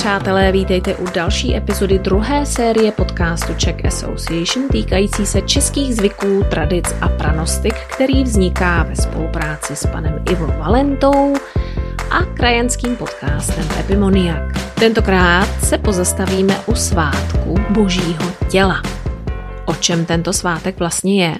přátelé, vítejte u další epizody druhé série podcastu Czech Association týkající se českých zvyků, tradic a pranostik, který vzniká ve spolupráci s panem Ivo Valentou a krajanským podcastem Epimoni-ac. Tentokrát se pozastavíme u svátku Božího těla. O čem tento svátek vlastně je?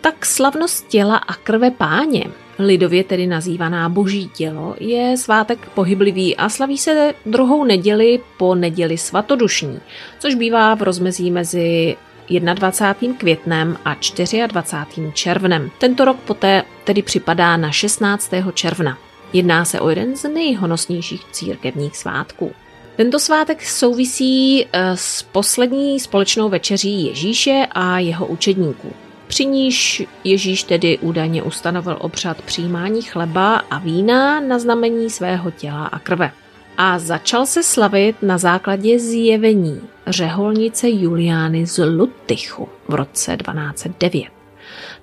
Tak slavnost těla a krve Páně, lidově tedy nazývaná Boží tělo, je svátek pohyblivý a slaví se druhou neděli po neděli svatodušní, což bývá v rozmezí mezi 21. květnem a 24. červnem. Tento rok poté tedy připadá na 16. června. Jedná se o jeden z nejhonosnějších církevních svátků. Tento svátek souvisí s poslední společnou večeří Ježíše a jeho učedníků. Při níž Ježíš tedy údajně ustanovil obřad přijímání chleba a vína na znamení svého těla a krve. A začal se slavit na základě zjevení řeholnice Juliány z Lutychu v roce 1209.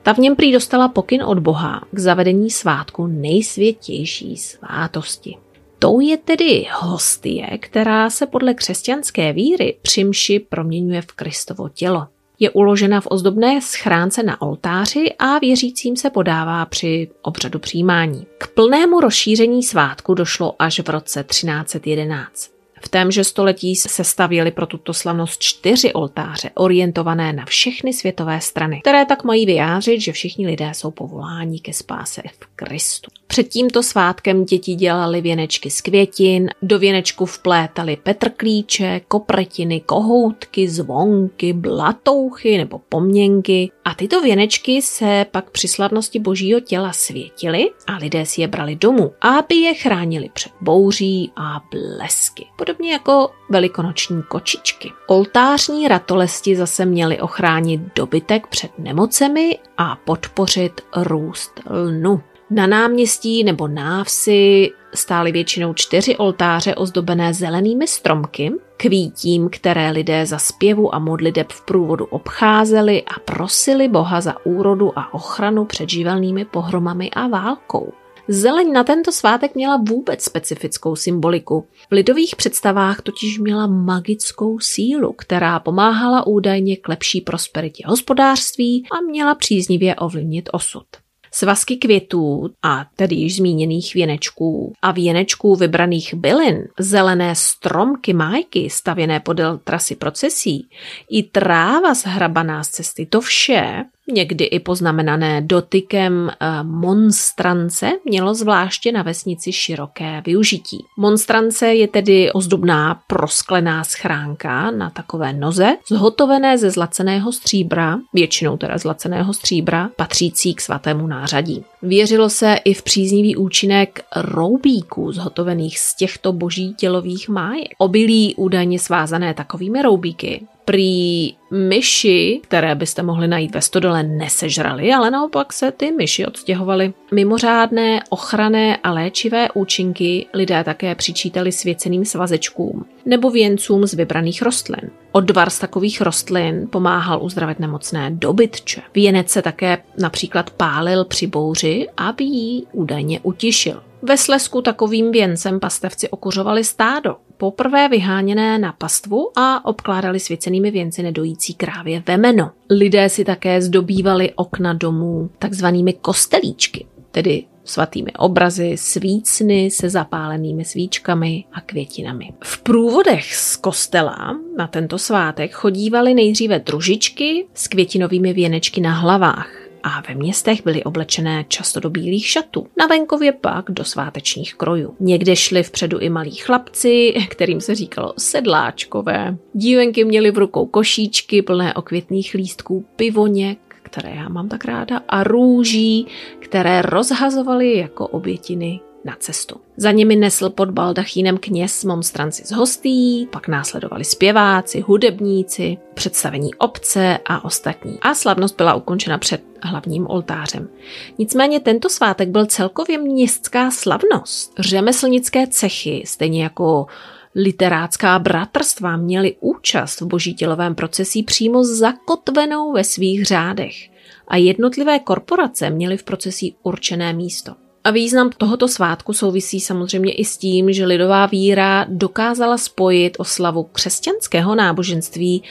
Ta v něm prý dostala pokyn od Boha k zavedení svátku nejsvětější svátosti. Tou je tedy hostie, která se podle křesťanské víry při mši proměňuje v Kristovo tělo. Je uložena v ozdobné schránce na oltáři a věřícím se podává při obřadu přijímání. K plnému rozšíření svátku došlo až v roce 1311. V témže století se stavěly pro tuto slavnost 4 oltáře orientované na všechny světové strany, které tak mají vyjádřit, že všichni lidé jsou povoláni ke spáse v Kristu. Před tímto svátkem děti dělali věnečky z květin, do věnečku vplétali petrklíče, kopretiny, kohoutky, zvonky, blatouchy nebo pomněnky a tyto věnečky se pak při slavnosti Božího těla světily a lidé si je brali domů, aby je chránili před bouří a blesky. Podobně jako velikonoční kočičky. Oltářní ratolesti zase měly ochránit dobytek před nemocemi a podpořit růst lnu. Na náměstí nebo návsi stály většinou 4 oltáře ozdobené zelenými stromky, kvítím, které lidé za zpěvu a modliteb v průvodu obcházeli a prosili Boha za úrodu a ochranu před živelnými pohromami a válkou. Zeleň na tento svátek měla vůbec specifickou symboliku. V lidových představách totiž měla magickou sílu, která pomáhala údajně k lepší prosperitě hospodářství a měla příznivě ovlivnit osud. Svazky květů, a tedy již zmíněných věnečků a věnečků vybraných bylin, zelené stromky májky stavěné podél trasy procesí, i tráva zhrabaná z cesty, to vše, někdy i poznamenané dotykem monstrance, mělo zvláště na vesnici široké využití. Monstrance je tedy ozdobná prosklená schránka na takové noze, zhotovené ze zlaceného stříbra, většinou teda zlaceného stříbra, patřící k svatému nářadí. Věřilo se i v příznivý účinek roubíků zhotovených z těchto boží tělových májek. Obilí údajně svázané takovými roubíky prý myši, které byste mohli najít ve stodole, nesežrali, ale naopak se ty myši odstěhovaly. Mimořádné ochranné a léčivé účinky lidé také přičítali svěceným svazečkům nebo věncům z vybraných rostlin. Odvar z takových rostlin pomáhal uzdravit nemocné dobytče. Věnec se také například pálil při bouři, aby ji údajně utišil. Ve Slezsku takovým věncem pastevci okuřovali stádo, poprvé vyháněné na pastvu, a obkládali svěcenými věnci nedojící krávě vemeno. Lidé si také zdobívali okna domů takzvanými kostelíčky, tedy svatými obrazy, svícny se zapálenými svíčkami a květinami. V průvodech z kostela na tento svátek chodívaly nejdříve družičky s květinovými věnečky na hlavách a ve městech byly oblečené často do bílých šatů, na venkově pak do svátečních krojů. Někde šli vpředu i malí chlapci, kterým se říkalo sedláčkové. Dívenky měly v rukou košíčky plné okvětných lístků, pivoněk, které já mám tak ráda, a růží, které rozhazovaly jako obětiny na cestu. Za nimi nesl pod baldachínem kněz monstranci z hostí, pak následovali zpěváci, hudebníci, představení obce a ostatní. A slavnost byla ukončena před hlavním oltářem. Nicméně tento svátek byl celkově městská slavnost. Řemeslnické cechy, stejně jako literácká bratrstva, měly účast v božítělovém procesí přímo zakotvenou ve svých řádech a jednotlivé korporace měly v procesí určené místo. A význam tohoto svátku souvisí samozřejmě i s tím, že lidová víra dokázala spojit oslavu křesťanského náboženství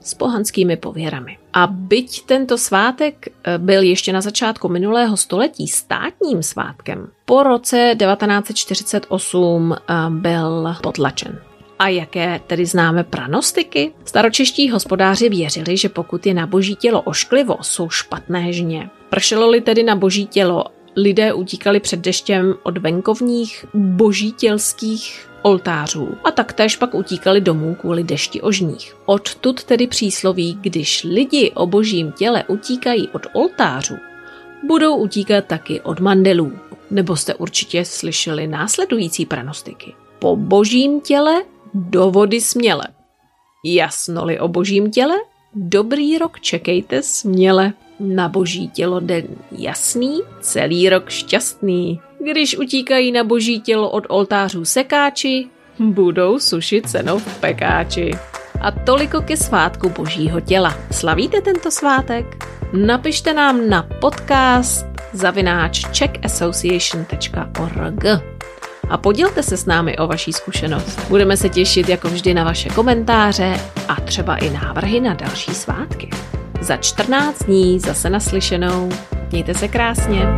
s pohanskými pověrami. A byť tento svátek byl ještě na začátku minulého století státním svátkem, po roce 1948 byl potlačen. A jaké tedy známe pranostiky? Staročeští hospodáři věřili, že pokud je na boží tělo ošklivo, jsou špatné žně. Pršelo-li tedy na boží tělo, lidé utíkali před deštěm od venkovních božítělských oltářů a taktéž pak utíkali domů kvůli dešti ožních. Odtud tedy přísloví, když lidi o božím těle utíkají od oltářů, budou utíkat taky od mandelů. Nebo jste určitě slyšeli následující pranostiky. Po božím těle do vody směle. Jasno-li o božím těle, dobrý rok čekejte směle. Na boží tělo den jasný, celý rok šťastný. Když utíkají na boží tělo od oltářů sekáči, budou sušit senou v pekáči. A toliko ke svátku božího těla. Slavíte tento svátek? Napište nám na podcast@czechassociation.org a podělte se s námi o vaší zkušenost. Budeme se těšit jako vždy na vaše komentáře a třeba i návrhy na další svátky. Za 14 dní zase naslyšenou. Mějte se krásně.